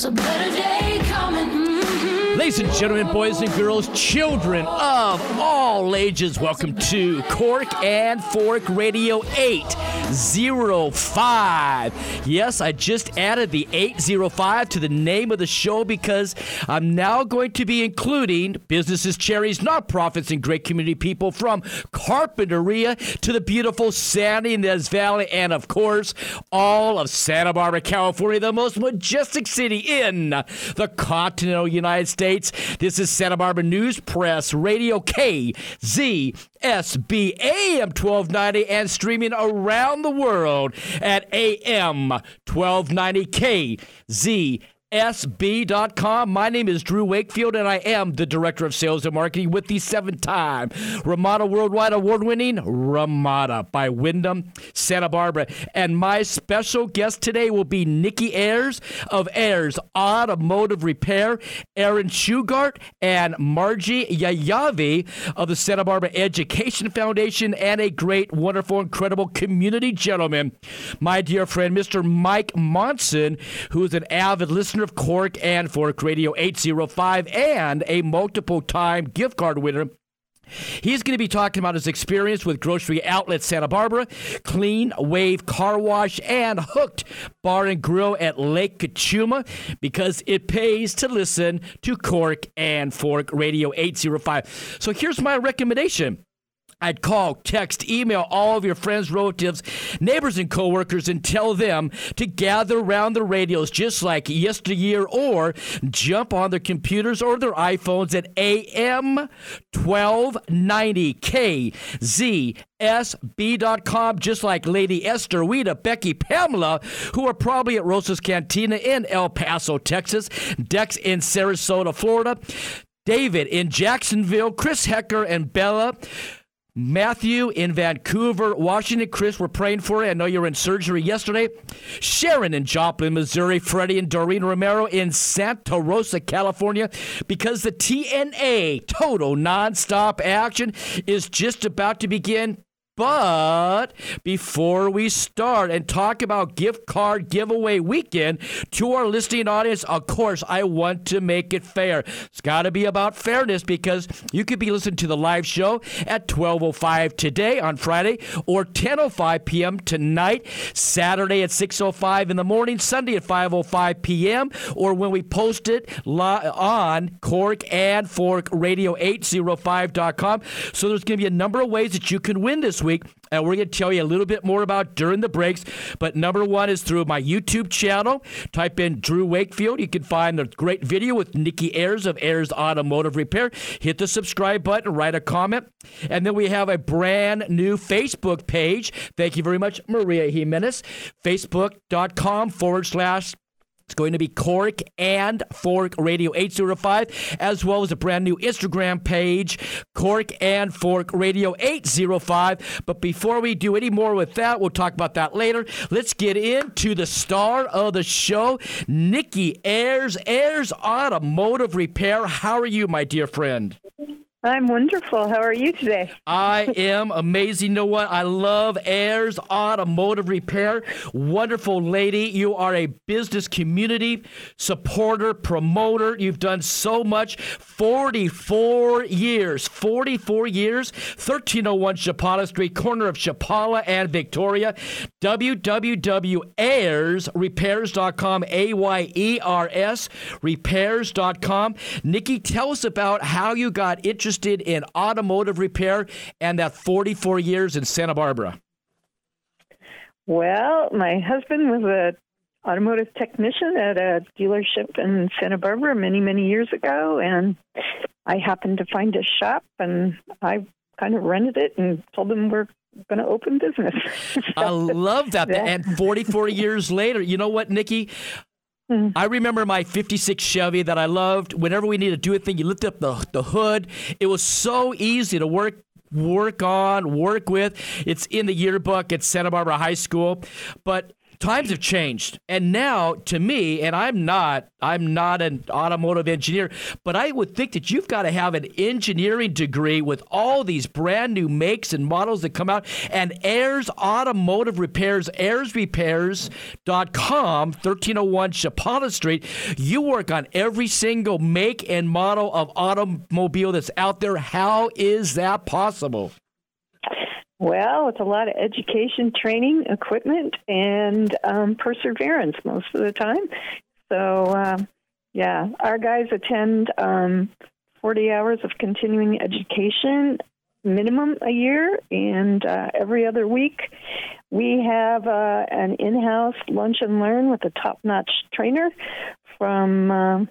'Cause a better day coming. Mm-hmm. Ladies and gentlemen, boys and girls, children of all ages, welcome to Cork and Fork Radio 805. Yes, I just added the 805 to the name of the show because I'm now going to be including businesses, charities, nonprofits, and great community people from Carpinteria to the beautiful Santa Ynez Valley and, of course, all of Santa Barbara, California, the most majestic city in the continental United States. This is Santa Barbara News Press Radio KZSB AM 1290 and streaming around the world at AM 1290 KZSB.com. My name is Drew Wakefield, and I am the Director of Sales and Marketing with the 7-time Ramada Worldwide Award-winning Ramada by Wyndham, Santa Barbara. And my special guest today will be Nikki Ayers of Ayers Automotive Repair, Erin Shugart, and Margie Yahyavi of the Santa Barbara Education Foundation, and a great, wonderful, incredible community gentleman, my dear friend, Mr. Mike Monson, who is an avid listener of Cork and Fork Radio 805 and a multiple-time gift card winner. He's going to be talking about his experience with Grocery Outlet Santa Barbara, Clean Wave Car Wash, and Hooked Bar and Grill at Lake Cachuma, because it pays to listen to Cork and Fork Radio 805. So here's my recommendation. I'd call, text, email all of your friends, relatives, neighbors, and coworkers and tell them to gather around the radios just like yesteryear, or jump on their computers or their iPhones at AM 1290 KZSB.com, just like Lady Esther, Weta, Becky, Pamela, who are probably at Rosa's Cantina in El Paso, Texas, Dex in Sarasota, Florida, David in Jacksonville, Chris Hecker and Bella, Matthew in Vancouver, Washington. Chris, we're praying for you. I know you were in surgery yesterday. Sharon in Joplin, Missouri. Freddie and Doreen Romero in Santa Rosa, California. Because the TNA, Total Nonstop Action, is just about to begin. But before we start and talk about gift card giveaway weekend, to our listening audience, of course, I want to make it fair. It's got to be about fairness, because you could be listening to the live show at 12:05 today on Friday, or 10:05 p.m. tonight, Saturday at 6:05 in the morning, Sunday at 5:05 p.m., or when we post it on Cork and Fork Radio 805.com. So there's going to be a number of ways that you can win this week. And we're going to tell you a little bit more about during the breaks. But number one is through my YouTube channel. Type in Drew Wakefield. You can find the great video with Nikki Ayers of Ayers Automotive Repair. Hit the subscribe button, write a comment. And then we have a brand new Facebook page. Thank you very much, Maria Jimenez. Facebook.com/. It's going to be Cork and Fork Radio 805, as well as a brand new Instagram page, Cork and Fork Radio 805. But before we do any more with that, we'll talk about that later. Let's get into the star of the show, Nikki Ayers, Ayers Automotive Repair. How are you, my dear friend? I'm wonderful. How are you today? I am amazing. You know what? I love Ayers Automotive Repair. Wonderful lady. You are a business community supporter, promoter. You've done so much. 44 years. 1301 Chapala Street, corner of Chapala and Victoria. www.ayersrepairs.com. A-Y-E-R-S, repairs.com. Nikki, tell us about how you got interested in automotive repair and that 44 years in Santa Barbara. Well, my husband was an automotive technician at a dealership in Santa Barbara many, many years ago, and I happened to find a shop, and I kind of rented it and told him we're going to open business. I love that. Yeah. And 44 years later, you know what, Nikki? I remember my 56 Chevy that I loved. Whenever we needed to do a thing, you lift up the hood. It was so easy to work with. It's in the yearbook at Santa Barbara High School. But times have changed. And now, to me, and I'm not an automotive engineer, but I would think that you've got to have an engineering degree with all these brand new makes and models that come out. And Ayers Automotive Repairs, ayersrepairs.com, 1301 Chapala Street. You work on every single make and model of automobile that's out there. How is that possible? Well, it's a lot of education, training, equipment, and perseverance most of the time. So, yeah, our guys attend 40 hours of continuing education minimum a year, and every other week we have an in-house lunch and learn with a top-notch trainer from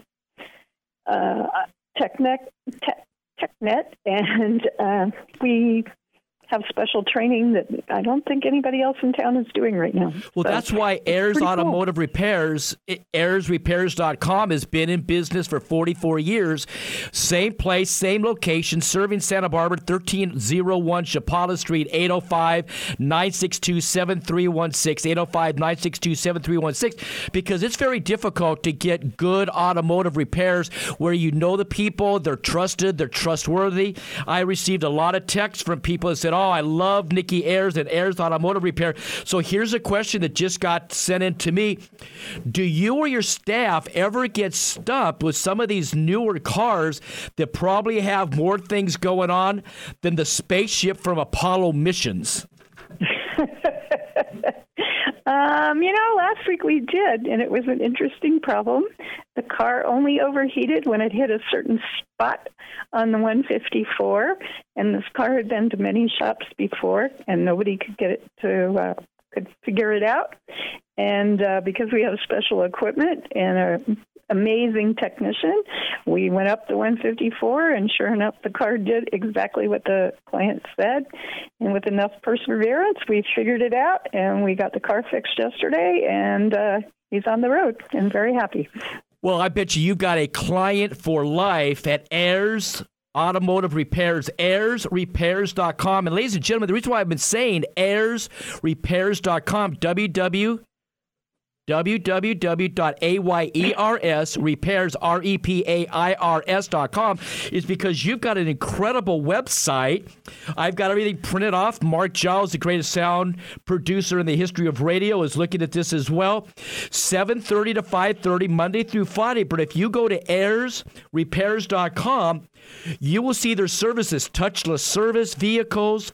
TechNet, and we have special training that I don't think anybody else in town is doing right now. Well, so that's why Ayers Automotive Repairs, AyersRepairs.com, has been in business for 44 years. Same place, same location, serving Santa Barbara, 1301 Chapala Street, 805-962-7316, 805-962-7316, because it's very difficult to get good automotive repairs where you know the people, they're trusted, they're trustworthy. I received a lot of texts from people that said, "Oh, I love Nikki Ayers and Ayers Automotive Repair." So here's a question that just got sent in to me. Do you or your staff ever get stumped with some of these newer cars that probably have more things going on than the spaceship from Apollo missions? Last week we did, and it was an interesting problem. The car only overheated when it hit a certain spot on the 154, and this car had been to many shops before, and nobody could get it to could figure it out. And because we have special equipment and an amazing technician, we went up to 154, and sure enough, the car did exactly what the client said. And with enough perseverance, we figured it out, and we got the car fixed yesterday, and he's on the road and very happy. Well, I bet you've got a client for life at Ayers Automotive Repairs, AyersRepairs.com. And ladies and gentlemen, the reason why I've been saying AyersRepairs.com, www.ayersrepairs.com is because you've got an incredible website. I've got everything printed off. Mark Giles, the greatest sound producer in the history of radio, is looking at this as well. 7:30 to 5:30, Monday through Friday. But if you go to ayersrepairs.com, you will see their services, touchless service, vehicles,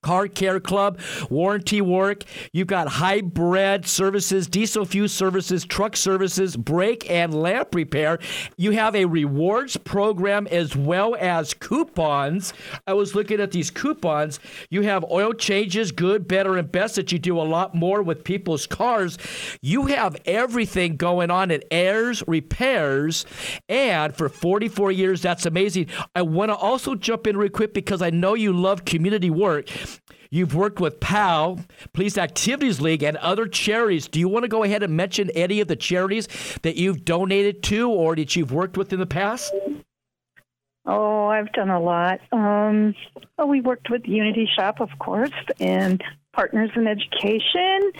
car care club, warranty work. You've got hybrid services, diesel fuel services, truck services, brake and lamp repair. You have a rewards program as well as coupons. I was looking at these coupons. You have oil changes, good, better, and best, that you do a lot more with people's cars. You have everything going on at Ayers Repairs. And for 44 years, that's amazing. I want to also jump in real quick because I know you love community work. You've worked with PAL, Police Activities League, and other charities. Do you want to go ahead and mention any of the charities that you've donated to or that you've worked with in the past? Oh, I've done a lot. We worked with Unity Shop, of course, and Partners in Education.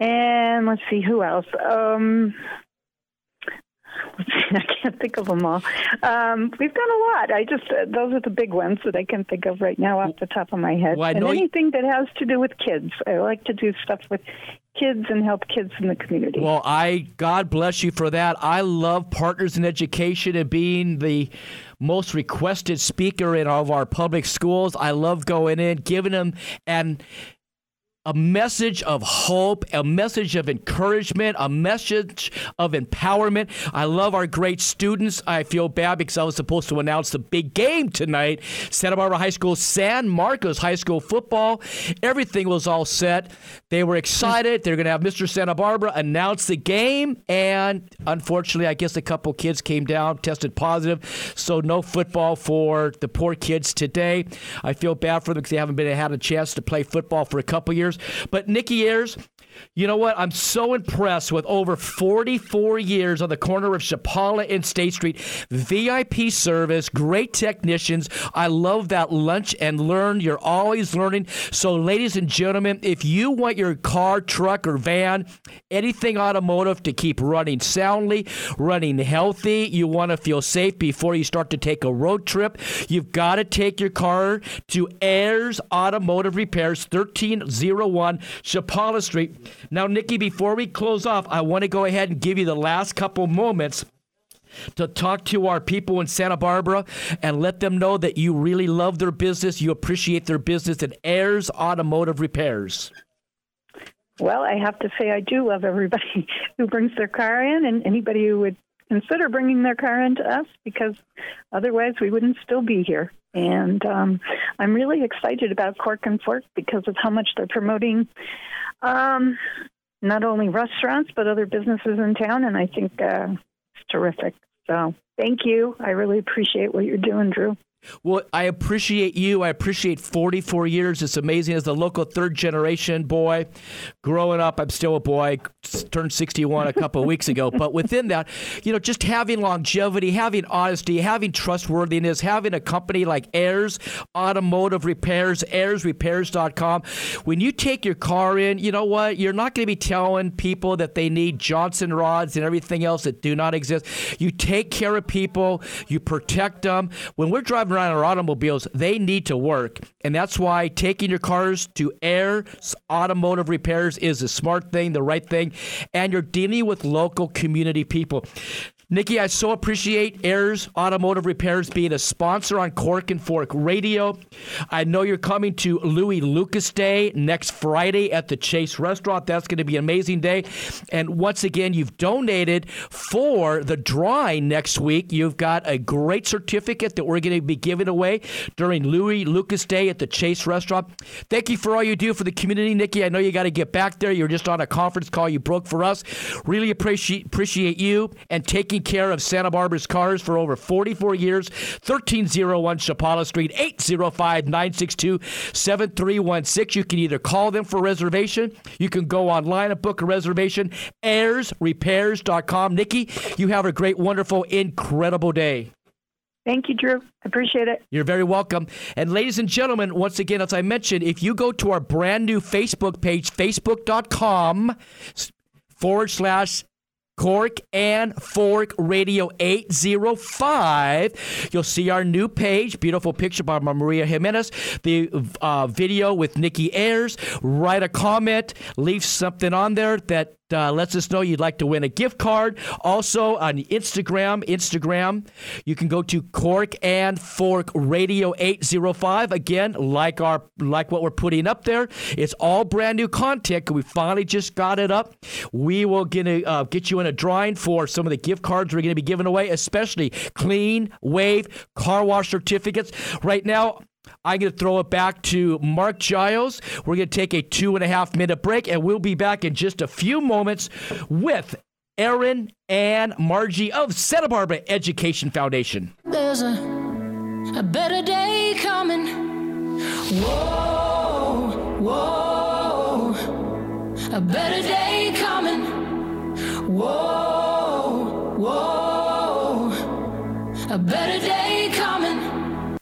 And let's see, who else? I can't think of them all. We've done a lot. Those are the big ones that I can think of right now off the top of my head. Well, and anything that has to do with kids. I like to do stuff with kids and help kids in the community. Well, God bless you for that. I love Partners in Education and being the most requested speaker in all of our public schools. I love going in, giving them a message of hope, a message of encouragement, a message of empowerment. I love our great students. I feel bad because I was supposed to announce the big game tonight. Santa Barbara High School, San Marcos High School football. Everything was all set. They were excited. They're going to have Mr. Santa Barbara announce the game. And unfortunately, I guess a couple kids came down, tested positive. So no football for the poor kids today. I feel bad for them because they haven't had a chance to play football for a couple years. But Nikki Ayers, You know what? I'm so impressed with over 44 years on the corner of Chapala and State Street. VIP service, great technicians. I love that lunch and learn. You're always learning. So, ladies and gentlemen, if you want your car, truck, or van, anything automotive to keep running soundly, running healthy, you want to feel safe before you start to take a road trip, you've got to take your car to Ayers Automotive Repairs, 1301 Chapala Street. Now, Nikki, before we close off, I want to go ahead and give you the last couple moments to talk to our people in Santa Barbara and let them know that you really love their business, you appreciate their business at Ayers Automotive Repairs. Well, I have to say I do love everybody who brings their car in and anybody who would consider bringing their car into us, because otherwise we wouldn't still be here. And I'm really excited about Cork and Fork because of how much they're promoting not only restaurants but other businesses in town, and I think it's terrific. So thank you. I really appreciate what you're doing, Drew. Well, I appreciate you. I appreciate 44 years. It's amazing. As the local third-generation boy, growing up, I'm still a boy, turned 61 a couple of weeks ago. But within that, you know, just having longevity, having honesty, having trustworthiness, having a company like Ayers Automotive Repairs, ayersrepairs.com. When you take your car in, you know what? You're not going to be telling people that they need Johnson rods and everything else that do not exist. You take care of people. You protect them. When we're driving around our automobiles, they need to work. And that's why taking your cars to Ayers Automotive Repairs is the smart thing, the right thing, and you're dealing with local community people. Nikki, I so appreciate Ayers Automotive Repairs being a sponsor on Cork and Fork Radio. I know you're coming to Louis Lucas Day next Friday at the Chase Restaurant. That's going to be an amazing day. And once again, you've donated for the drawing next week. You've got a great certificate that we're going to be giving away during Louis Lucas Day at the Chase Restaurant. Thank you for all you do for the community, Nikki. I know you got to get back there. You're just on a conference call you broke for us. Really appreciate you and taking care of Santa Barbara's cars for over 44 years. 1301 Chapala Street, 805-962-7316. You can either call them for a reservation, you can go online and book a reservation, ayersrepairs.com. Nikki, you have a great, wonderful, incredible day. Thank you, Drew. I appreciate it. You're very welcome. And ladies and gentlemen, once again, as I mentioned, if you go to our brand new Facebook page, facebook.com/. Cork and Fork Radio 805. You'll see our new page. Beautiful picture by Maria Jimenez. The video with Nikki Ayers. Write a comment. Leave something on there that lets us know you'd like to win a gift card. Also on Instagram, you can go to Cork and Fork Radio 805. Again, like what we're putting up there. It's all brand new content. We finally just got it up. We will get you in a drawing for some of the gift cards we're going to be giving away, especially Clean Wave car wash certificates. Right now, I'm going to throw it back to Mark Giles. We're going to take a 2.5-minute break, and we'll be back in just a few moments with Erin and Margie of Santa Barbara Education Foundation. There's a better day coming. Whoa, whoa, a better day coming. Whoa, whoa, a better day coming.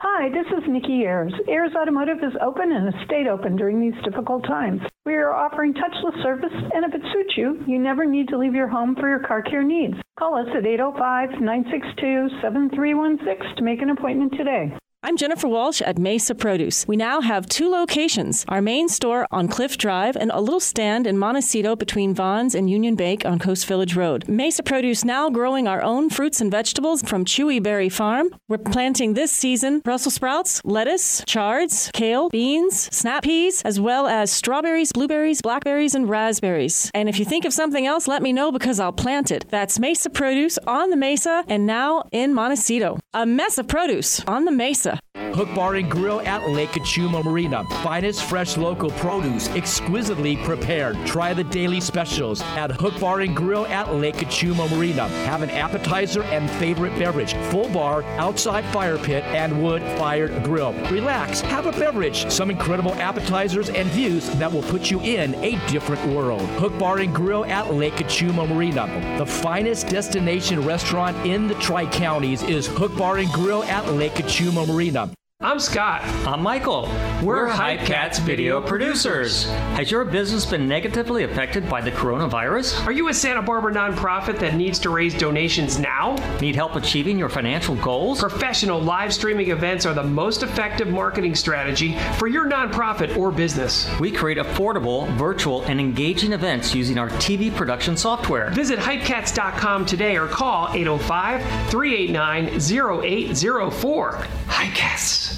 Hi, this is Nikki Ayers. Ayers Automotive is open and has stayed open during these difficult times. We are offering touchless service, and if it suits you, you never need to leave your home for your car care needs. Call us at 805-962-7316 to make an appointment today. I'm Jennifer Walsh at Mesa Produce. We now have 2 locations, our main store on Cliff Drive and a little stand in Montecito between Vons and Union Bank on Coast Village Road. Mesa Produce now growing our own fruits and vegetables from Chewy Berry Farm. We're planting this season Brussels sprouts, lettuce, chards, kale, beans, snap peas, as well as strawberries, blueberries, blackberries, and raspberries. And if you think of something else, let me know because I'll plant it. That's Mesa Produce on the Mesa and now in Montecito. A mess of produce on the Mesa. Goleta. Hooked Bar and Grill at Lake Cachuma Marina. Finest fresh local produce, exquisitely prepared. Try the daily specials at Hooked Bar and Grill at Lake Cachuma Marina. Have an appetizer and favorite beverage. Full bar, outside fire pit, and wood-fired grill. Relax, have a beverage. Some incredible appetizers and views that will put you in a different world. Hooked Bar and Grill at Lake Cachuma Marina. The finest destination restaurant in the Tri-Counties is Hooked Bar and Grill at Lake Cachuma Marina. I'm Scott. I'm Michael. We're Hypecats video producers. Has your business been negatively affected by the coronavirus? Are you a Santa Barbara nonprofit that needs to raise donations now? Need help achieving your financial goals? Professional live streaming events are the most effective marketing strategy for your nonprofit or business. We create affordable, virtual, and engaging events using our TV production software. Visit Hypecats.com today or call 805-389-0804. Hypecats.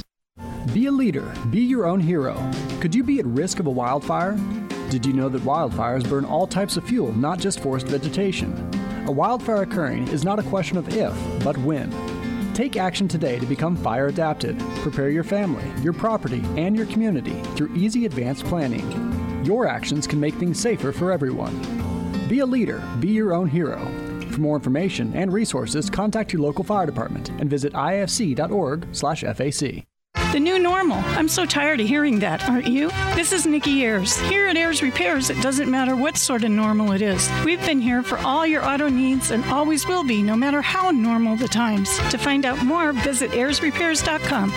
Be a leader. Be your own hero. Could you be at risk of a wildfire? Did you know that wildfires burn all types of fuel, not just forest vegetation? A wildfire occurring is not a question of if, but when. Take action today to become fire adapted. Prepare your family, your property, and your community through easy advanced planning. Your actions can make things safer for everyone. Be a leader. Be your own hero. For more information and resources, contact your local fire department and visit ifc.org/FAC. The new normal. I'm so tired of hearing that, aren't you? This is Nikki Ayers. Here at Ayers Repairs, it doesn't matter what sort of normal it is. We've been here for all your auto needs and always will be, no matter how normal the times. To find out more, visit ayersrepairs.com.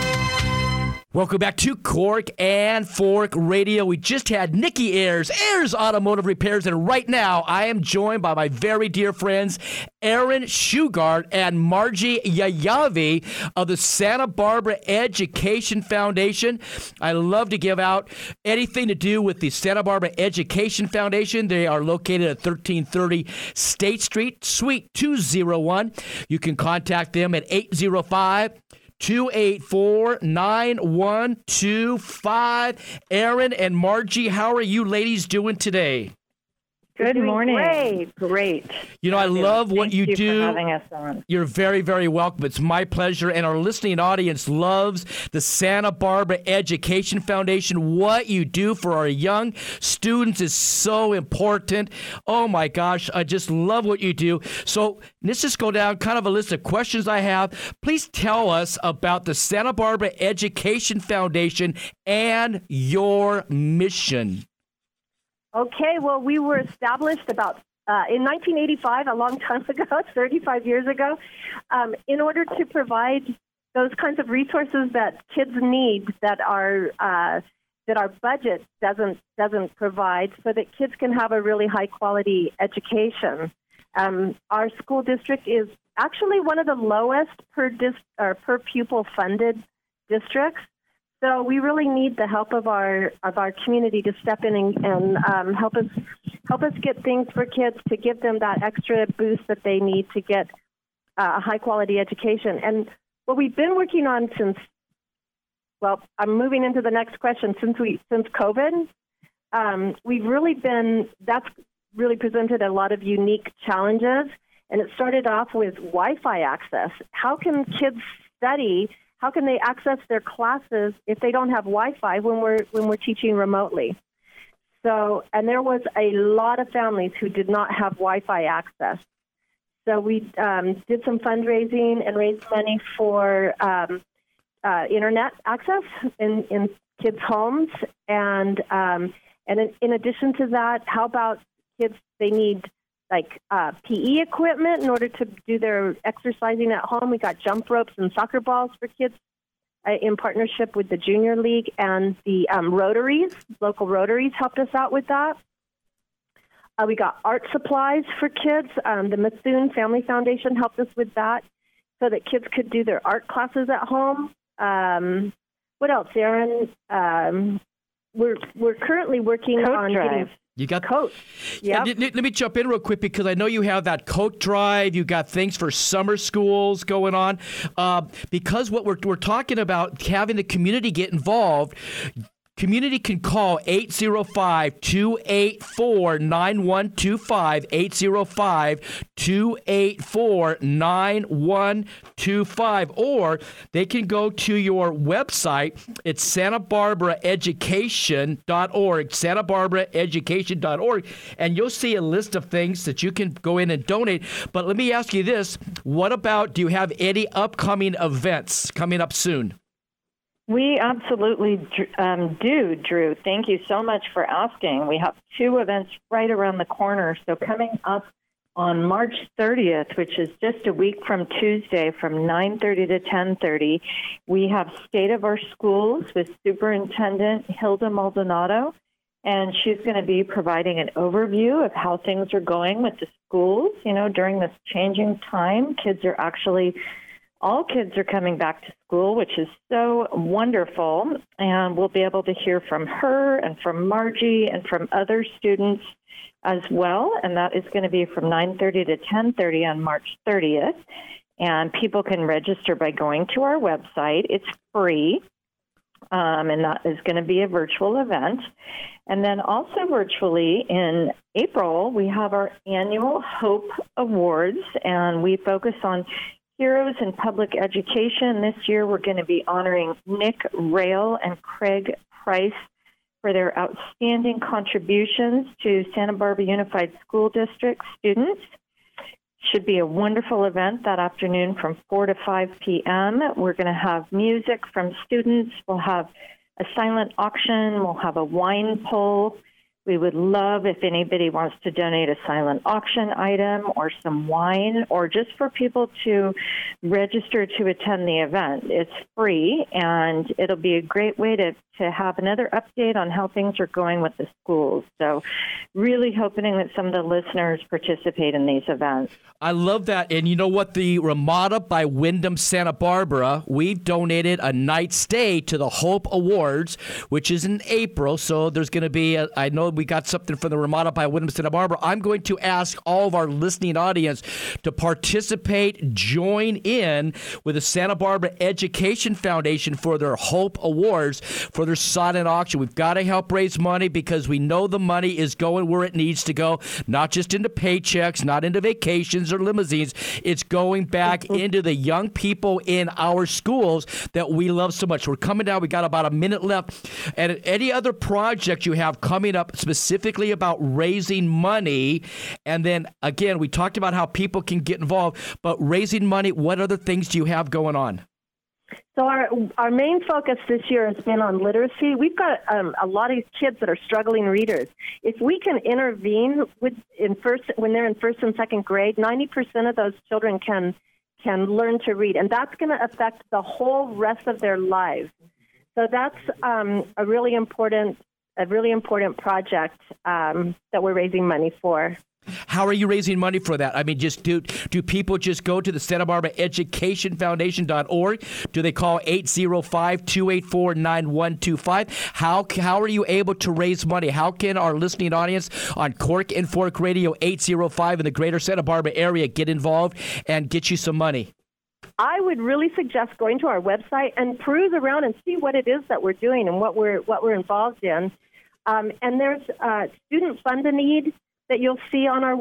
Welcome back to Cork and Fork Radio. We just had Nikki Ayers, Ayers Automotive Repairs, and right now I am joined by my very dear friends Erin Shugart and Margie Yahyavi of the Santa Barbara Education Foundation. I love to give out anything to do with the Santa Barbara Education Foundation. They are located at 1330 State Street, Suite 201. You can contact them at 805-284-9125. Erin and Margie, how are you ladies doing today? Good morning. Great. You know, I love what you do. Thank you for having us on. You're very, very welcome. It's my pleasure. And our listening audience loves the Santa Barbara Education Foundation. What you do for our young students is so important. Oh, my gosh. I just love what you do. So let's just go down kind of a list of questions I have. Please tell us about the Santa Barbara Education Foundation and your mission. Okay, well, we were established about in 1985, a long time ago, 35 years ago, in order to provide those kinds of resources that kids need that our budget doesn't provide, so that kids can have a really high quality education. Our school district is actually one of the lowest per pupil funded districts. So we really need the help of our community to step in and help us get things for kids, to give them that extra boost that they need to get a high quality education. And what we've been working on I'm moving into the next question. Since COVID, that's really presented a lot of unique challenges. And it started off with Wi-Fi access. How can kids study? How can they access their classes if they don't have Wi-Fi when we're teaching remotely? So, and there was a lot of families who did not have Wi-Fi access. So we did some fundraising and raised money for internet access in kids' homes. And in addition to that, how about kids? They need PE equipment in order to do their exercising at home. We got jump ropes and soccer balls for kids in partnership with the Junior League and the Rotaries. Local Rotaries helped us out with that. We got art supplies for kids. The Methuen Family Foundation helped us with that so that kids could do their art classes at home. What else, Erin? We're currently working on getting... You got coat. Yeah. Let me jump in real quick because I know you have that coat drive. You got things for summer schools going on. Because what we're talking about, having the community get involved. Community can call 805-284-9125, 805-284-9125, or they can go to your website. It's SantaBarbaraEducation.org, SantaBarbaraEducation.org, and you'll see a list of things that you can go in and donate. But let me ask you this. What about, do you have any upcoming events coming up soon? We absolutely do, Drew. Thank you so much for asking. We have two events right around the corner. So coming up on March 30th, which is just a week from Tuesday, from 9:30 to 10:30, we have State of Our Schools with Superintendent Hilda Maldonado, and she's going to be providing an overview of how things are going with the schools. You know, during this changing time, all kids are coming back to school, which is so wonderful, and we'll be able to hear from her and from Margie and from other students as well, and that is going to be from 9:30 to 10:30 on March 30th, and people can register by going to our website. It's free, and that is going to be a virtual event. And then also virtually in April, we have our annual Hope Awards, and we focus on Heroes in Public Education. This year, we're going to be honoring Nick Rail and Craig Price for their outstanding contributions to Santa Barbara Unified School District students. Should be a wonderful event that afternoon from 4 to 5 p.m. We're going to have music from students. We'll have a silent auction. We'll have a wine pull. We would love if anybody wants to donate a silent auction item or some wine, or just for people to register to attend the event. It's free, and it'll be a great way to have another update on how things are going with the schools. So really hoping that some of the listeners participate in these events. I love that. And you know what? The Ramada by Wyndham Santa Barbara, we've donated a night stay to the Hope Awards, which is in April. So there's going to be, I know we got something from the Ramada by Wyndham Santa Barbara. I'm going to ask all of our listening audience to participate, join in with the Santa Barbara Education Foundation for their Hope Awards, for their silent auction. We've got to help raise money because we know the money is going where it needs to go, not just into paychecks, not into vacations or limousines. It's going back into the young people in our schools that we love so much. We're coming down. We got about a minute left. And any other project you have coming up specifically about raising money? And then, again, we talked about how people can get involved, but raising money, what other things do you have going on? So our main focus this year has been on literacy. We've got a lot of kids that are struggling readers. If we can intervene when they're in first and second grade, 90% of those children can learn to read, and that's going to affect the whole rest of their lives. So that's a really important project that we're raising money for. How are you raising money for that? I mean, just do people just go to the Santa Barbara Education Foundation.org? Do they call 805-284-9125? How are you able to raise money? How can our listening audience on Cork and Fork Radio 805 in the greater Santa Barbara area get involved and get you some money? I would really suggest going to our website and peruse around and see what it is that we're doing and what we're involved in. And there's student fund a need that you'll see on our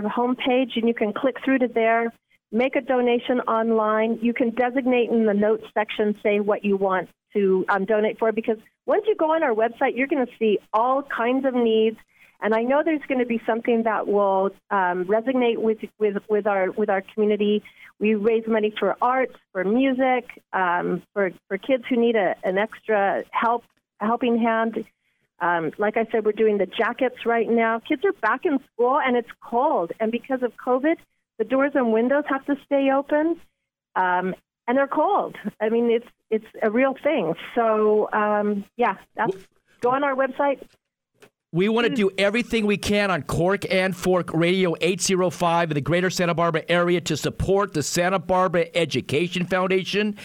homepage, and you can click through to there, make a donation online. You can designate in the notes section, say what you want to donate for, because once you go on our website, you're going to see all kinds of needs. And I know there's going to be something that will resonate with our community. We raise money for arts, for music, for kids who need an extra helping hand. Like I said, we're doing the jackets right now. Kids are back in school, and it's cold. And because of COVID, the doors and windows have to stay open, and they're cold. I mean, it's a real thing. So, go on our website. We want to do everything we can on Cork and Fork Radio 805 in the greater Santa Barbara area to support the Santa Barbara Education Foundation.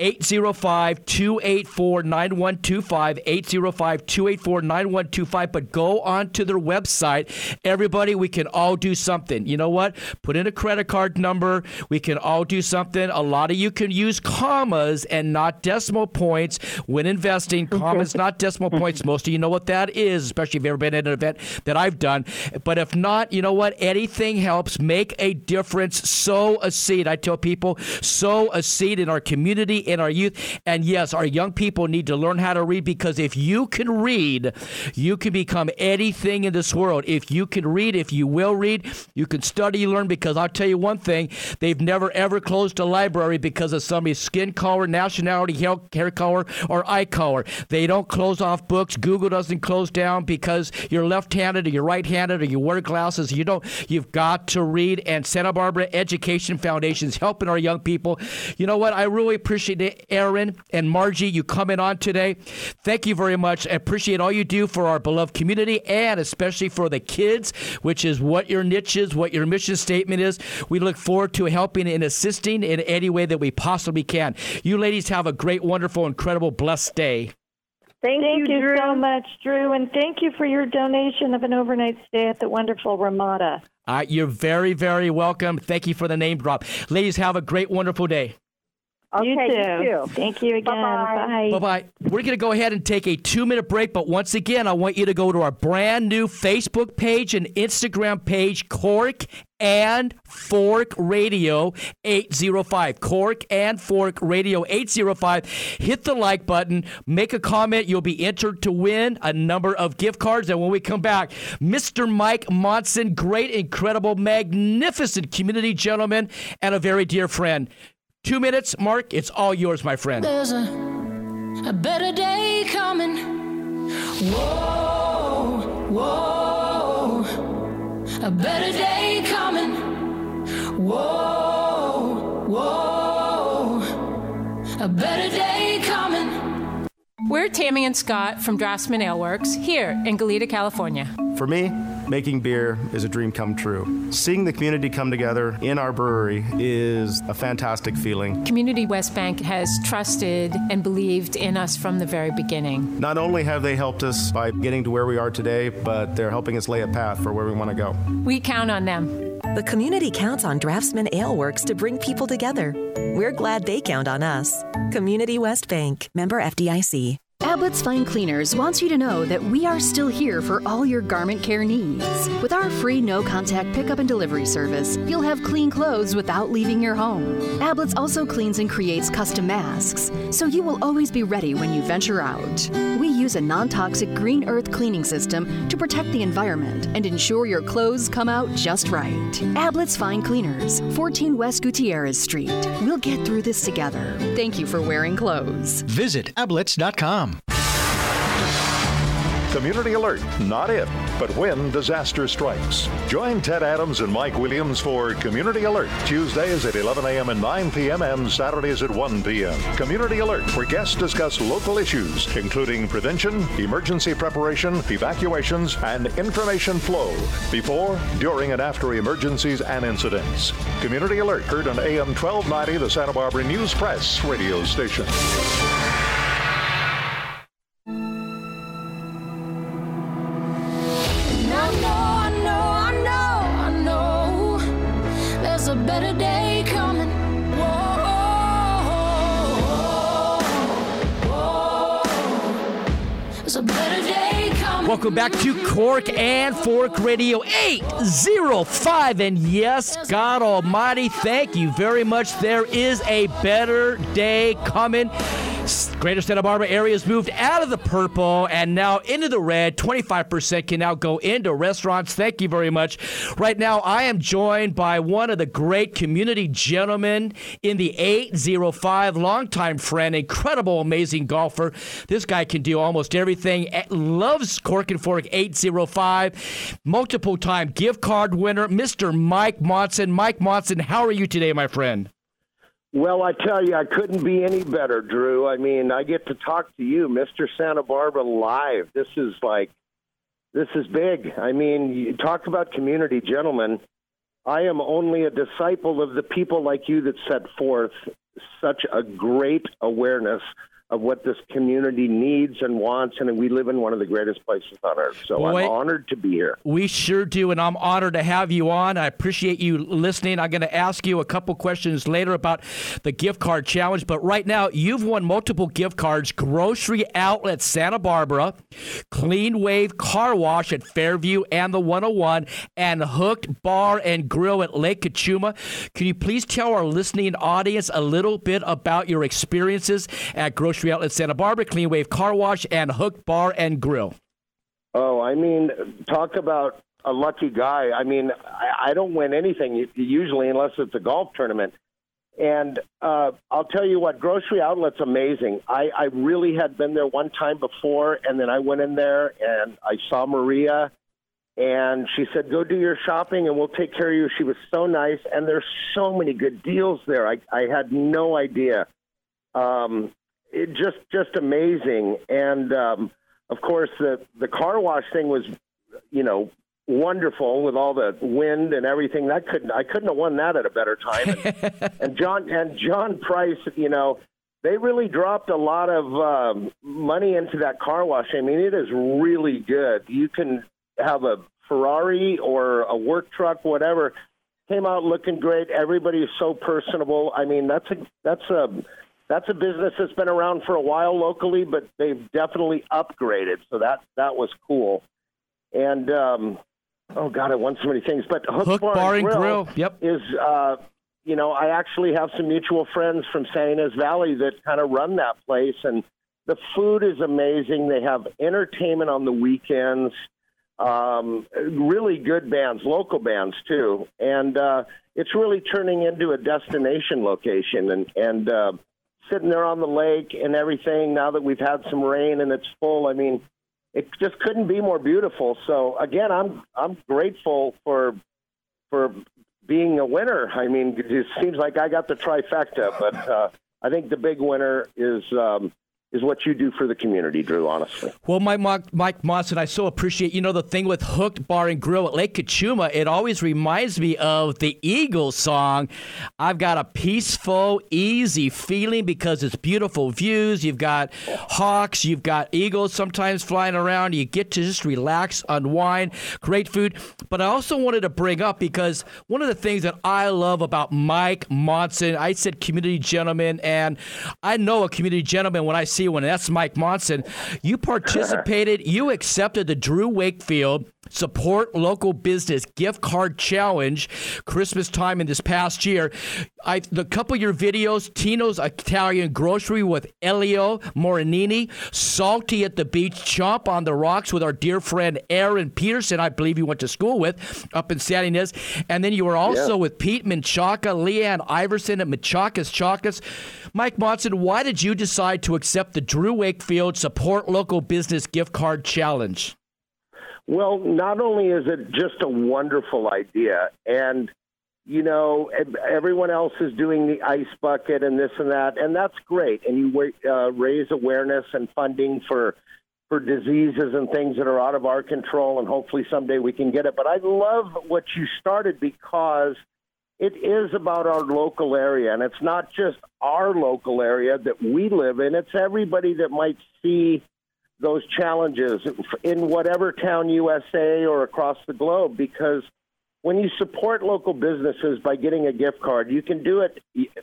805-284-9125, 805-284-9125. But go onto their website. Everybody, we can all do something. You know what? Put in a credit card number. We can all do something. A lot of you can use commas and not decimal points when investing. Commas, not decimal points. Most of you know what that is, especially if you've ever been at an event that I've done. But if not, you know what? Anything helps. Make a difference. Sow a seed. I tell people, sow a seed in our community, in our youth. And yes, our young people need to learn how to read, because if you can read, you can become anything in this world. If you can read, if you will read, you can study, learn, because I'll tell you one thing, they've never ever closed a library because of somebody's skin color, nationality, hair color, or eye color. They don't close off books. Google doesn't close down because you're left-handed or you're right-handed or you wear glasses. You don't. You've got to read, and Santa Barbara Education Foundation is helping our young people. You know what? I really appreciate Erin and Margie, you coming on today. Thank you very much. I appreciate all you do for our beloved community and especially for the kids, which is what your niche is, what your mission statement is. We look forward to helping and assisting in any way that we possibly can. You ladies have a great, wonderful, incredible, blessed day. Thank you so much, Drew, and thank you for your donation of an overnight stay at the wonderful Ramada. You're very, very welcome. Thank you for the name drop. Ladies, have a great, wonderful day. Okay, you too. Thank you again. Bye-bye. Bye-bye. We're going to go ahead and take a 2-minute break, but once again, I want you to go to our brand new Facebook page and Instagram page, Cork and Fork Radio 805. Cork and Fork Radio 805. Hit the like button. Make a comment. You'll be entered to win a number of gift cards. And when we come back, Mr. Mike Monson, great, incredible, magnificent community gentleman and a very dear friend. 2 minutes, Mark. It's all yours, my friend. There's a better day coming. Whoa, whoa. A better day coming. Whoa, whoa. A better day coming. We're Tammy and Scott from Draughtsmen Aleworks here in Goleta, California. For me, making beer is a dream come true. Seeing the community come together in our brewery is a fantastic feeling. Community West Bank has trusted and believed in us from the very beginning. Not only have they helped us by getting to where we are today, but they're helping us lay a path for where we want to go. We count on them. The community counts on Draughtsmen Aleworks to bring people together. We're glad they count on us. Community West Bank, member FDIC. Ablett's Fine Cleaners wants you to know that we are still here for all your garment care needs. With our free no-contact pickup and delivery service, you'll have clean clothes without leaving your home. Ablett's also cleans and creates custom masks, so you will always be ready when you venture out. We use a non-toxic green earth cleaning system to protect the environment and ensure your clothes come out just right. Ablett's Fine Cleaners, 14 West Gutierrez Street. We'll get through this together. Thank you for wearing clothes. Visit Abletts.com. Community alert, not if, but when disaster strikes. Join Ted Adams and Mike Williams for Community Alert, Tuesdays at 11 a.m. and 9 p.m. and Saturdays at 1 p.m. Community Alert, where guests discuss local issues, including prevention, emergency preparation, evacuations, and information flow before, during, and after emergencies and incidents. Community Alert, heard on AM 1290, the Santa Barbara News Press radio station. Welcome back to Cork and Fork Radio 805. And yes, God Almighty, thank you very much. There is a better day coming. Greater Santa Barbara area has moved out of the purple and now into the red. 25% can now go into restaurants. Thank you very much. Right now, I am joined by one of the great community gentlemen in the 805, longtime friend, incredible, amazing golfer. This guy can do almost everything. Loves Cork and Fork 805. Multiple-time gift card winner, Mr. Mike Monson. Mike Monson, how are you today, my friend? Well, I tell you, I couldn't be any better, Drew. I mean, I get to talk to you, Mr. Santa Barbara, live. This is big. I mean, you talk about community, gentlemen. I am only a disciple of the people like you that set forth such a great awareness of what this community needs and wants, and we live in one of the greatest places on earth. So boy, I'm honored to be here. We sure do, and I'm honored to have you on. I appreciate you listening. I'm going to ask you a couple questions later about the gift card challenge, but right now you've won multiple gift cards: Grocery Outlet Santa Barbara, Clean Wave Car Wash at Fairview and the 101, and Hooked Bar and Grill at Lake Cachuma. Can you please tell our listening audience a little bit about your experiences at Grocery Outlet Santa Barbara, Clean Wave Car Wash, and Hooked Bar and Grill? Oh, I mean, talk about a lucky guy. I mean, I don't win anything usually unless it's a golf tournament. And I'll tell you what, Grocery Outlet's amazing. I really had been there one time before, and then I went in there and I saw Maria, and she said, go do your shopping and we'll take care of you. She was so nice, and there's so many good deals there. I had no idea. It just amazing. And, of course, the car wash thing was, you know, wonderful with all the wind and everything. I couldn't have won that at a better time. And John Price, you know, they really dropped a lot of money into that car wash. I mean, it is really good. You can have a Ferrari or a work truck, whatever. Came out looking great. Everybody's so personable. I mean, that's a business that's been around for a while locally, but they've definitely upgraded. So that was cool. And, I want so many things. But Hook Bar and Grill yep. is, you know, I actually have some mutual friends from Santa Ynez Valley that kind of run that place. And the food is amazing. They have entertainment on the weekends, really good bands, local bands, too. And it's really turning into a destination location. And sitting there on the lake and everything, now that we've had some rain and it's full, I mean, it just couldn't be more beautiful. So again, I'm grateful for being a winner. I mean, it seems like I got the trifecta, but I think the big winner is what you do for the community, Drew, honestly. Well, Mike Monson, I so appreciate, you know, the thing with Hooked Bar and Grill at Lake Cachuma, it always reminds me of the Eagles song, I've Got a Peaceful, Easy Feeling, because it's beautiful views. You've got hawks, you've got eagles sometimes flying around. You get to just relax, unwind, great food. But I also wanted to bring up, because one of the things that I love about Mike Monson, I said community gentleman, and I know a community gentleman when I see one. That's Mike Monson. You participated, you accepted the Drew Wakefield Support Local Business Gift Card Challenge Christmas time in this past year. The couple of your videos, Tino's Italian Grocery with Elio Morinini, Salty at the Beach, Chomp on the Rocks with our dear friend Aaron Peterson, I believe you went to school with, up in Santa Ynez. And then you were also with Pete Menchaca, Leanne Iverson, and Menchaca's Chacas. Mike Monson, why did you decide to accept the Drew Wakefield Support Local Business Gift Card Challenge? Well, not only is it just a wonderful idea, and, you know, everyone else is doing the ice bucket and this and that's great. And you raise awareness and funding for diseases and things that are out of our control, and hopefully someday we can get it. But I love what you started, because it is about our local area, and it's not just our local area that we live in. It's everybody that might see those challenges in whatever town, USA or across the globe, because when you support local businesses by getting a gift card, you can do it.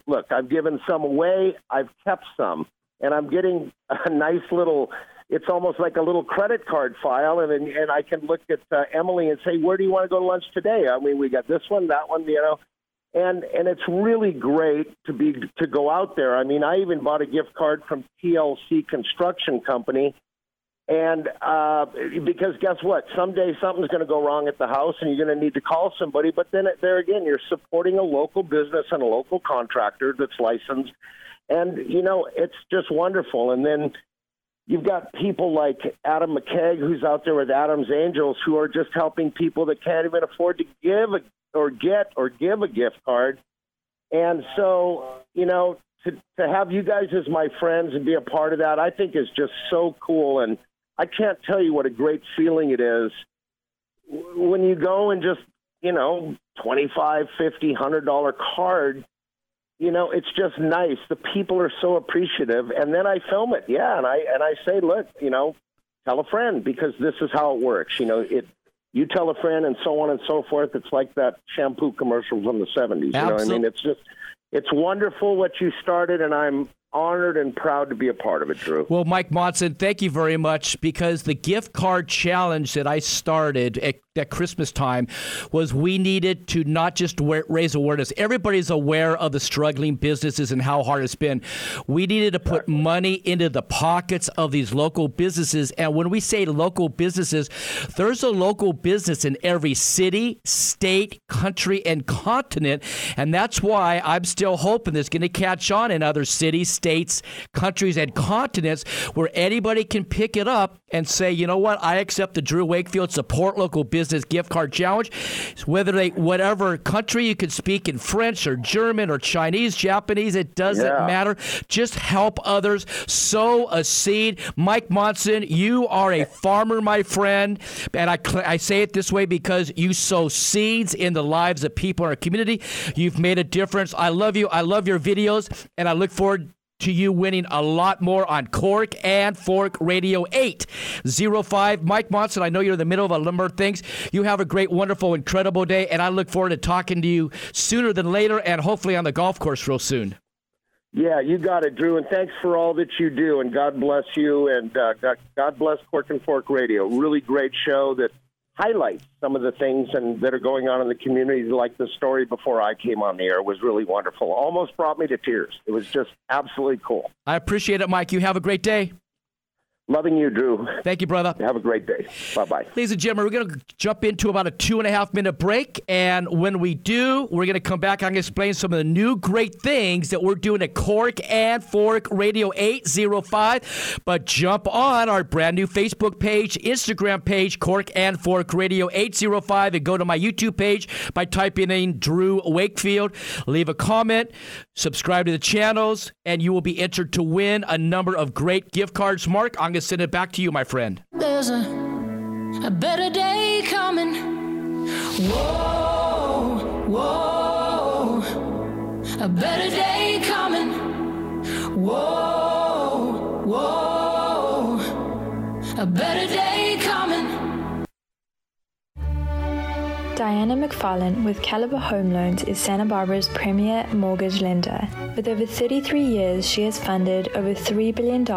Look, I've given some away, I've kept some, and I'm getting a nice little, it's almost like a little credit card file, and I can look at Emily and say, where do you want to go to lunch today? I mean, we got this one, that one, you know. And it's really great to go out there. I mean, I even bought a gift card from TLC Construction Company. And because guess what? Someday something's going to go wrong at the house and you're going to need to call somebody. But then there again, you're supporting a local business and a local contractor that's licensed. And, you know, it's just wonderful. And then you've got people like Adam McKeag, who's out there with Adam's Angels, who are just helping people that can't even afford to give a gift card. And so, you know, to have you guys as my friends and be a part of that, I think is just so cool. And I can't tell you what a great feeling it is when you go and just, you know, $25, $50, $100 card You know, it's just nice. The people are so appreciative. And then I film it, and I say, look, you know, tell a friend, because this is how it works. You know, you tell a friend and so on and so forth. It's like that shampoo commercial from the 70s. Absolutely. You know what I mean? It's just, it's wonderful what you started, and I'm honored and proud to be a part of it, Drew. Well, Mike Monson, thank you very much, because the gift card challenge that I started at Christmas time was we needed to not just raise awareness. Everybody's aware of the struggling businesses and how hard it's been. We needed to put money into the pockets of these local businesses. And when we say local businesses, there's a local business in every city, state, country, and continent. And that's why I'm still hoping it's going to catch on in other cities, states, countries, and continents, where anybody can pick it up and say, you know what, I accept the Drew Wakefield Support Local Business Gift Card Challenge. Whatever country, you can speak in French or German or Chinese, Japanese, it doesn't matter. Just help others. Sow a seed. Mike Monson, you are a farmer, my friend, and I say it this way because you sow seeds in the lives of people in our community. You've made a difference. I love you. I love your videos, and I look forward to you winning a lot more on Cork and Fork Radio 805. Mike Monson, I know you're in the middle of a number of things. You have a great, wonderful, incredible day, and I look forward to talking to you sooner than later, and hopefully on the golf course real soon. Yeah, you got it, Drew, and thanks for all that you do, and God bless you, and God bless Cork and Fork Radio. Really great show that highlights some of the things and that are going on in the community, like the story before I came on the air was really wonderful. Almost brought me to tears. It was just absolutely cool. I appreciate it, Mike. You have a great day. Loving you, Drew. Thank you, brother. Have a great day. Bye-bye. Ladies and gentlemen, we're going to jump into about a 2.5-minute break, and when we do, we're going to come back. I'm going to explain some of the new great things that we're doing at Cork and Fork Radio 805, but jump on our brand-new Facebook page, Instagram page, Cork and Fork Radio 805, and go to my YouTube page by typing in Drew Wakefield. Leave a comment, subscribe to the channels, and you will be entered to win a number of great gift cards. Mark, I'm going to send it back to you, my friend. There's a better day coming. Whoa, whoa. A better day coming. Whoa, whoa. A better day coming. Diana McFarlane with Caliber Home Loans is Santa Barbara's premier mortgage lender. With over 33 years, she has funded over $3 billion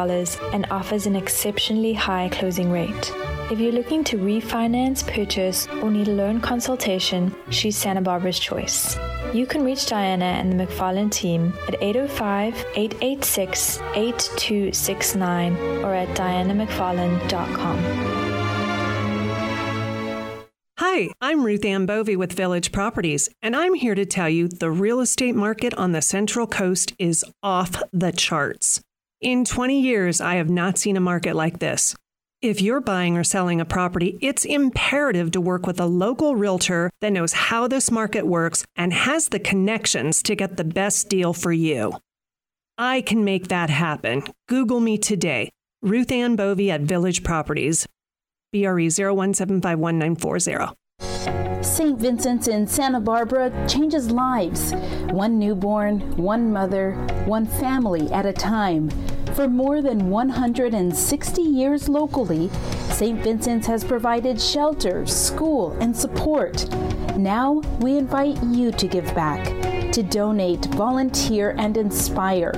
and offers an exceptionally high closing rate. If you're looking to refinance, purchase, or need a loan consultation, she's Santa Barbara's choice. You can reach Diana and the McFarlane team at 805-886-8269 or at dianamcfarlane.com. Hi, I'm Ruth Ann Bovey with Village Properties, and I'm here to tell you the real estate market on the Central Coast is off the charts. In 20 years, I have not seen a market like this. If you're buying or selling a property, it's imperative to work with a local realtor that knows how this market works and has the connections to get the best deal for you. I can make that happen. Google me today, Ruth Ann Bovey at Village Properties. BRE 017519440. St. Vincent's in Santa Barbara changes lives. One newborn, one mother, one family at a time. For more than 160 years locally, St. Vincent's has provided shelter, school, and support. Now we invite you to give back, to donate, volunteer, and inspire.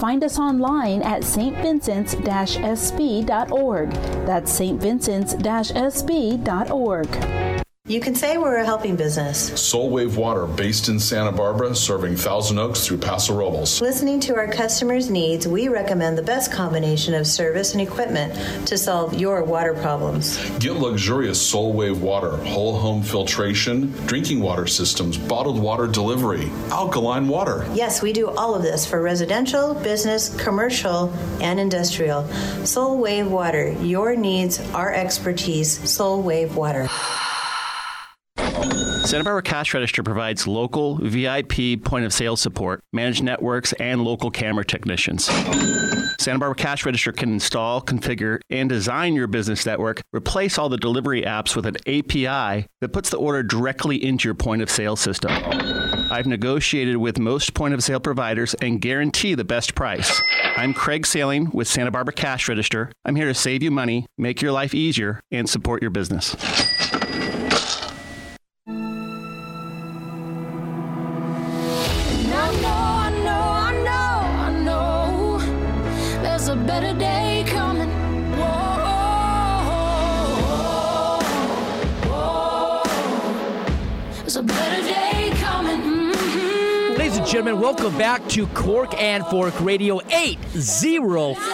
Find us online at stvincents-sb.org. That's stvincents-sb.org. You can say we're a helping business. Soulwave Water, based in Santa Barbara, serving Thousand Oaks through Paso Robles. Listening to our customers' needs, we recommend the best combination of service and equipment to solve your water problems. Get luxurious Soulwave Water, whole home filtration, drinking water systems, bottled water delivery, alkaline water. Yes, we do all of this for residential, business, commercial, and industrial. Soulwave Water, your needs, our expertise. Soulwave Water. Santa Barbara Cash Register provides local VIP point-of-sale support, managed networks, and local camera technicians. Santa Barbara Cash Register can install, configure, and design your business network. Replace all the delivery apps with an API that puts the order directly into your point-of-sale system. I've negotiated with most point-of-sale providers and guarantee the best price. I'm Craig Sailing with Santa Barbara Cash Register. I'm here to save you money, make your life easier, and support your business. A better day coming. Whoa, whoa, whoa. There's a better day coming. Mm-hmm. Ladies and gentlemen, welcome back to Cork and Fork Radio 805.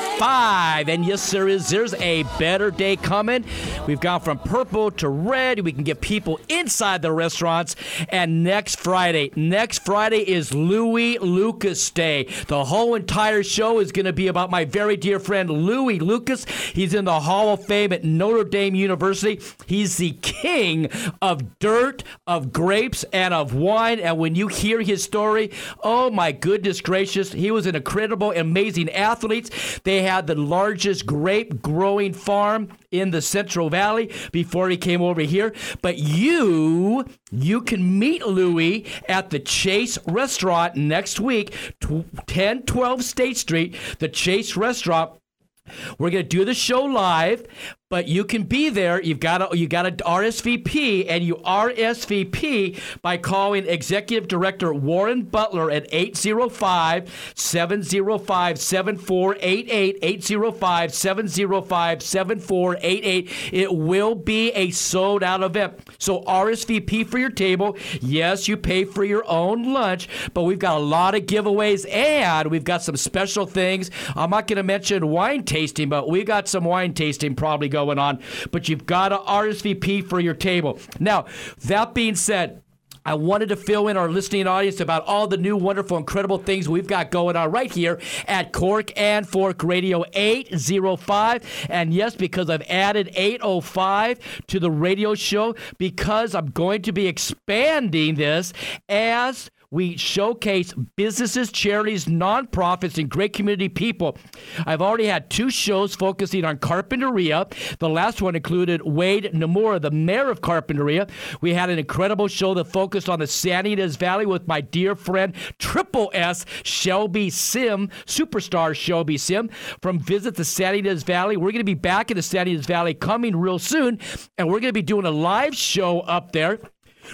And yes, there is. There's a better day coming. We've gone from purple to red. We can get people inside the restaurants. And next Friday is Louie Lucas Day. The whole entire show is going to be about my very dear friend Louie Lucas. He's in the Hall of Fame at Notre Dame University. He's the king of dirt, of grapes, and of wine. And when you hear his story, oh my goodness gracious, he was an incredible, amazing athlete. They had the largest grape growing farm in the Central Valley before he came over here. But you can meet Louie at the Chase Restaurant next week, 1012 State Street, the Chase Restaurant. We're going to do the show live, but you can be there. You've got to RSVP, and you RSVP by calling Executive Director Warren Butler at 805-705-7488, 805-705-7488. It will be a sold-out event. So RSVP for your table. Yes, you pay for your own lunch, but we've got a lot of giveaways, and we've got some special things. I'm not going to mention wine tasting, but we got some wine tasting probably going on, but you've got to RSVP for your table. Now, that being said, I wanted to fill in our listening audience about all the new, wonderful, incredible things we've got going on right here at Cork and Fork Radio 805. And yes, because I've added 805 to the radio show, because I'm going to be expanding this as we showcase businesses, charities, nonprofits, and great community people. I've already had two shows focusing on Carpinteria. The last one included Wade Namura, the mayor of Carpinteria. We had an incredible show that focused on the Santa Ynez Valley with my dear friend, Triple S, Shelby Sim, superstar Shelby Sim, from Visit the Santa Ynez Valley. We're going to be back in the Santa Ynez Valley coming real soon, and we're going to be doing a live show up there.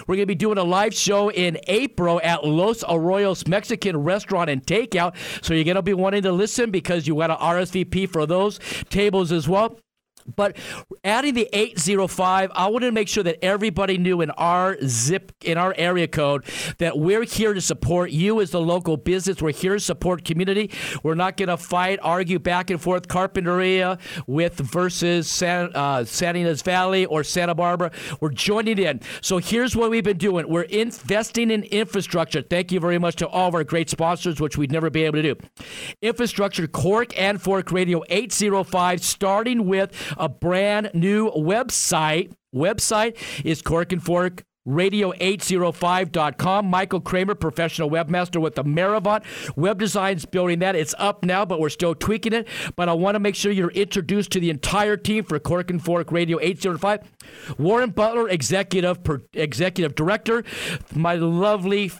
We're going to be doing a live show in April at Los Arroyos Mexican Restaurant and Takeout. So you're going to be wanting to listen because you want to RSVP for those tables as well. But adding the 805, I wanted to make sure that everybody knew in our area code, that we're here to support you as the local business. We're here to support community. We're not going to fight, argue back and forth Carpinteria versus Santa Ynez Valley or Santa Barbara. We're joining in. So here's what we've been doing. We're investing in infrastructure. Thank you very much to all of our great sponsors, which we'd never be able to do. Infrastructure, Cork and Fork Radio 805, starting with a brand new website. Website is Cork and Fork radio805.com. Michael Kramer, professional webmaster with the Maravant Web Designs, building that. It's up now, but we're still tweaking it. But I want to make sure you're introduced to the entire team for Cork and Fork Radio 805. Warren Butler, executive director. My lovely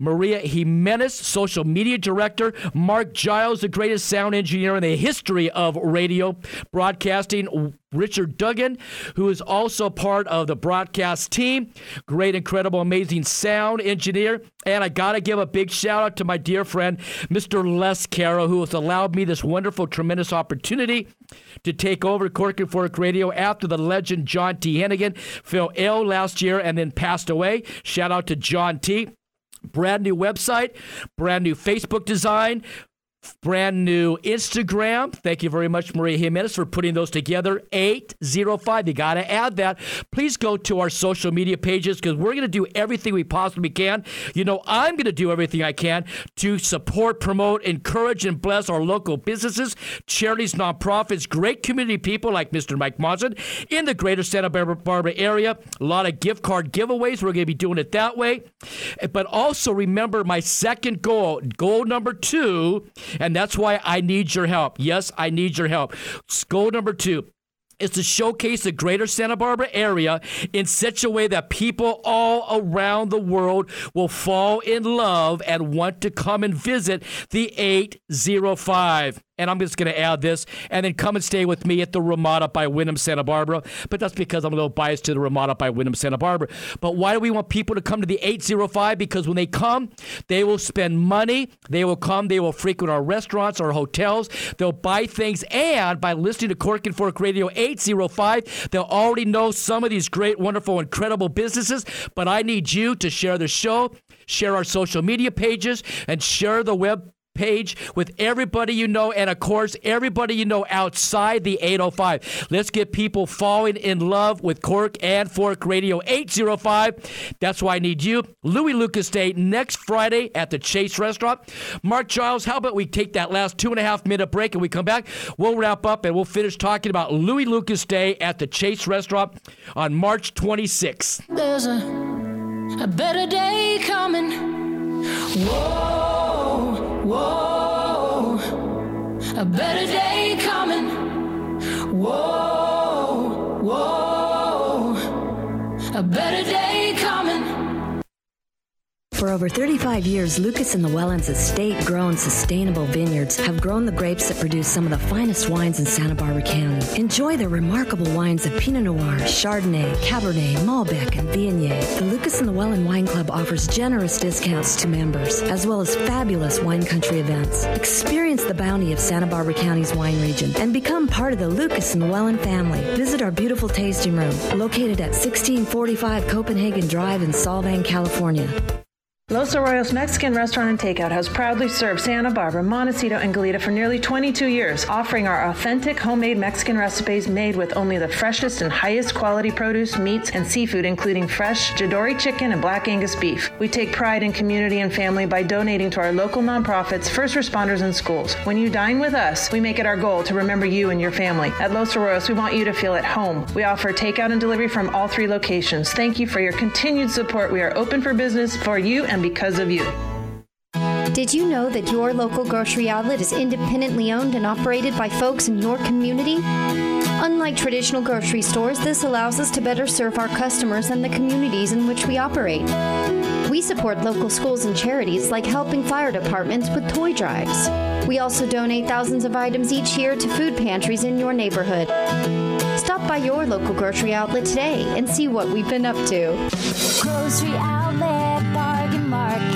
Maria Jimenez, social media director. Mark Giles, the greatest sound engineer in the history of radio broadcasting. Richard Duggan, who is also part of the broadcast team. Great, incredible, amazing sound engineer. And I got to give a big shout out to my dear friend, Mr. Les Caro, who has allowed me this wonderful, tremendous opportunity to take over Cork and Fork Radio after the legend John T. Hennigan fell ill last year and then passed away. Shout out to John T. Brand new website, brand new Facebook design, brand new Instagram. Thank you very much, Maria Jimenez, for putting those together. 805. You got to add that. Please go to our social media pages because we're going to do everything we possibly can. You know, I'm going to do everything I can to support, promote, encourage, and bless our local businesses, charities, nonprofits, great community people like Mr. Mike Monson in the greater Santa Barbara area. A lot of gift card giveaways. We're going to be doing it that way. But also remember my second goal number 2, and that's why I need your help. Yes, I need your help. Goal number 2 is to showcase the greater Santa Barbara area in such a way that people all around the world will fall in love and want to come and visit the 805. And I'm just going to add this, and then come and stay with me at the Ramada by Wyndham Santa Barbara. But that's because I'm a little biased to the Ramada by Wyndham Santa Barbara. But why do we want people to come to the 805? Because when they come, they will spend money. They will come. They will frequent our restaurants, our hotels. They'll buy things. And by listening to Cork and Fork Radio 805, they'll already know some of these great, wonderful, incredible businesses. But I need you to share the show, share our social media pages, and share the web page with everybody you know, and of course everybody you know outside the 805. Let's get people falling in love with Cork and Fork Radio 805. That's why I need you. Louis Lucas Day next Friday at the Chase Restaurant. Mark Giles, how about we take that last 2.5 minute break and we come back? We'll wrap up and we'll finish talking about Louis Lucas Day at the Chase Restaurant on March 26th. There's a better day coming. Whoa. Whoa, a better day coming. Whoa, whoa, a better day coming. For over 35 years, Lucas and Llewellyn's estate-grown, sustainable vineyards have grown the grapes that produce some of the finest wines in Santa Barbara County. Enjoy their remarkable wines of Pinot Noir, Chardonnay, Cabernet, Malbec, and Viognier. The Lucas and Llewellyn Wine Club offers generous discounts to members, as well as fabulous wine country events. Experience the bounty of Santa Barbara County's wine region and become part of the Lucas and Llewellyn family. Visit our beautiful tasting room, located at 1645 Copenhagen Drive in Solvang, California. Los Arroyos Mexican Restaurant and Takeout has proudly served Santa Barbara, Montecito, and Goleta for nearly 22 years, offering our authentic homemade Mexican recipes made with only the freshest and highest quality produce, meats, and seafood, including fresh Jadori chicken and Black Angus beef. We take pride in community and family by donating to our local nonprofits, first responders, and schools. When you dine with us, we make it our goal to remember you and your family. At Los Arroyos, we want you to feel at home. We offer takeout and delivery from all three locations. Thank you for your continued support. We are open for business for you and because of you. Did you know that your local grocery outlet is independently owned and operated by folks in your community? Unlike traditional grocery stores, this allows us to better serve our customers and the communities in which we operate. We support local schools and charities like helping fire departments with toy drives. We also donate thousands of items each year to food pantries in your neighborhood. Stop by your local grocery outlet today and see what we've been up to. Grocery Outlet Bargain Market.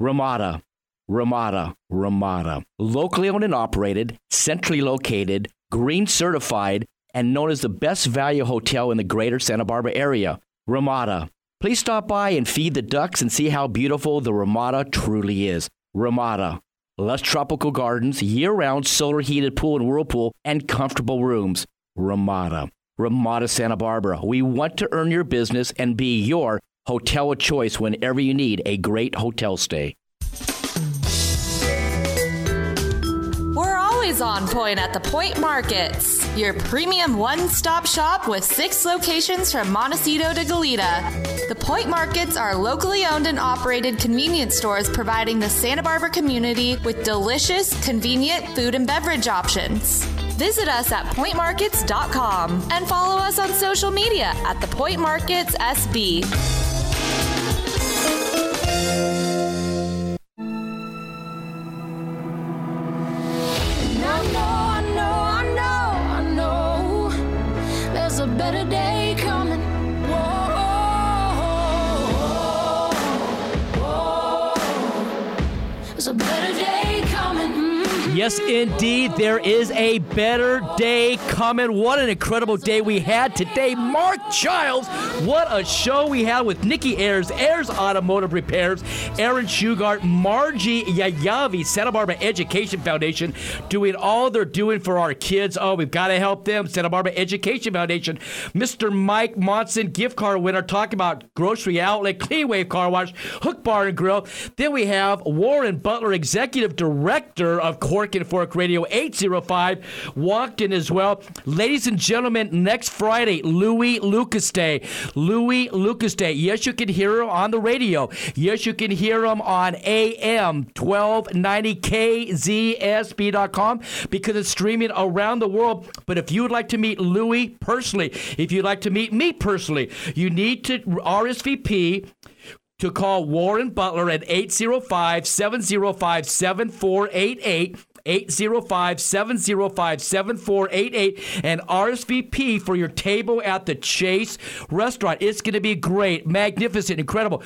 Ramada. Locally owned and operated, centrally located, green certified, and known as the best value hotel in the greater Santa Barbara area. Ramada. Please stop by and feed the ducks and see how beautiful the Ramada truly is. Ramada. Lush tropical gardens, year-round solar-heated pool and whirlpool, and comfortable rooms. Ramada, Santa Barbara. We want to earn your business and be your hotel of choice whenever you need a great hotel stay. We're always on point at the Point Markets, your premium one-stop shop with 6 locations from Montecito to Goleta. The Point Markets are locally owned and operated convenience stores providing the Santa Barbara community with delicious, convenient food and beverage options. Visit us at pointmarkets.com and follow us on social media at the Point Markets SB. And I know, there's a better day coming. A better day coming. Mm-hmm. Yes, indeed, there is a better day coming. What an incredible day we had today. Mark Giles, what a show we had with Nikki Ayers, Ayers Automotive Repairs, Erin Shugart, Margie Yahyavi, Santa Barbara Education Foundation, doing all they're doing for our kids. Oh, we've got to help them. Santa Barbara Education Foundation. Mr. Mike Monson, gift card winner, talking about Grocery Outlet, Clean Wave Car Wash, Hooked Bar and Grill. Then we have Warren Butler, Executive Director of Cork Fork and Fork Radio 805. Walked in as well. Ladies and gentlemen, next Friday, Louie Lucas Day. Louie Lucas Day. Yes, you can hear him on the radio. Yes, you can hear him on AM 1290 KZSB.com because it's streaming around the world. But if you would like to meet Louie personally, if you'd like to meet me personally, you need to RSVP to call Warren Butler at 805-705-7488. 805-705-7488 and RSVP for your table at the Chase Restaurant. It's going to be great, magnificent, incredible.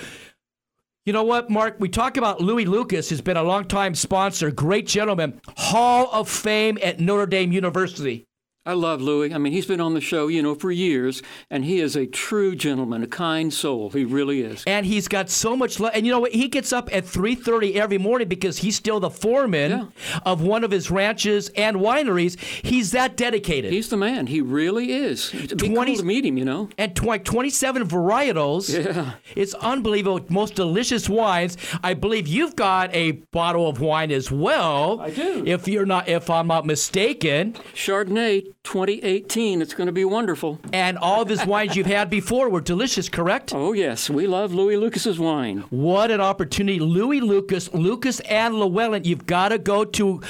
You know what, Mark? We talk about Louie Lucas, who's been a longtime sponsor, great gentleman, Hall of Fame at Notre Dame University. I love Louie. I mean, he's been on the show, you know, for years, and he is a true gentleman, a kind soul. He really is. And he's got so much love. And you know what? He gets up at 3:30 every morning because he's still the foreman of one of his ranches and wineries. He's that dedicated. He's the man. He really is. It'd be cool to meet him, you know. And 27 varietals. Yeah. It's unbelievable. Most delicious wines. I believe you've got a bottle of wine as well. I do. If I'm not mistaken. Chardonnay. 2018. It's going to be wonderful. And all of his wines you've had before were delicious, correct? Oh, yes. We love Louie Lucas's wine. What an opportunity. Louie Lucas, Lucas and Lewellen, you've got to go to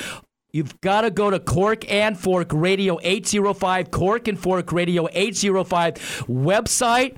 Cork and Fork Radio 805, Cork and Fork Radio 805 website,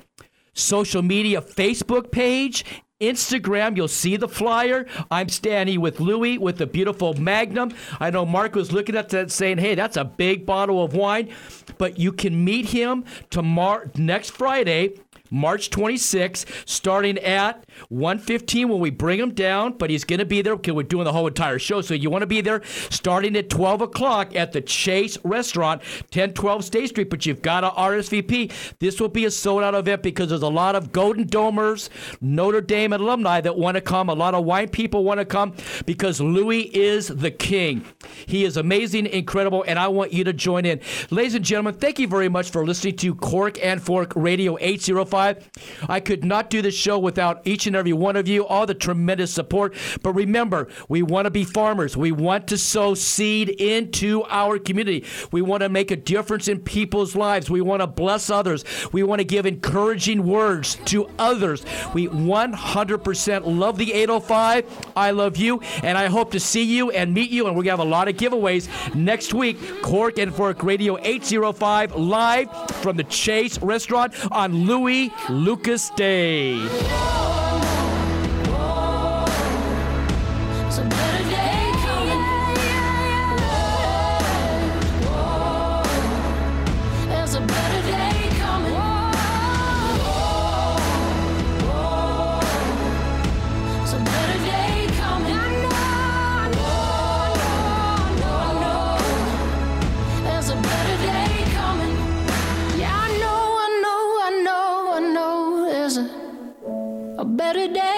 social media, Facebook page, Instagram, you'll see the flyer. I'm standing with Louie with the beautiful Magnum. I know Mark was looking at that saying, hey, that's a big bottle of wine. But you can meet him tomorrow, next Friday, March 26th, starting at 1:15 when we bring him down. But he's going to be there because we're doing the whole entire show. So you want to be there starting at 12 o'clock at the Chase Restaurant, 1012 State Street. But you've got to RSVP. This will be a sold-out event because there's a lot of Golden Domers, Notre Dame alumni that want to come. A lot of wine people want to come because Louie is the king. He is amazing, incredible, and I want you to join in. Ladies and gentlemen, thank you very much for listening to Cork and Fork Radio 805. I could not do this show without each and every one of you, all the tremendous support. But remember, we want to be farmers. We want to sow seed into our community. We want to make a difference in people's lives. We want to bless others. We want to give encouraging words to others. We 100% love the 805. I love you, and I hope to see you and meet you, and we're going to have a lot of giveaways next week. Cork and Fork Radio 805 live from the Chase Restaurant on Louie Lucas Day. Better day.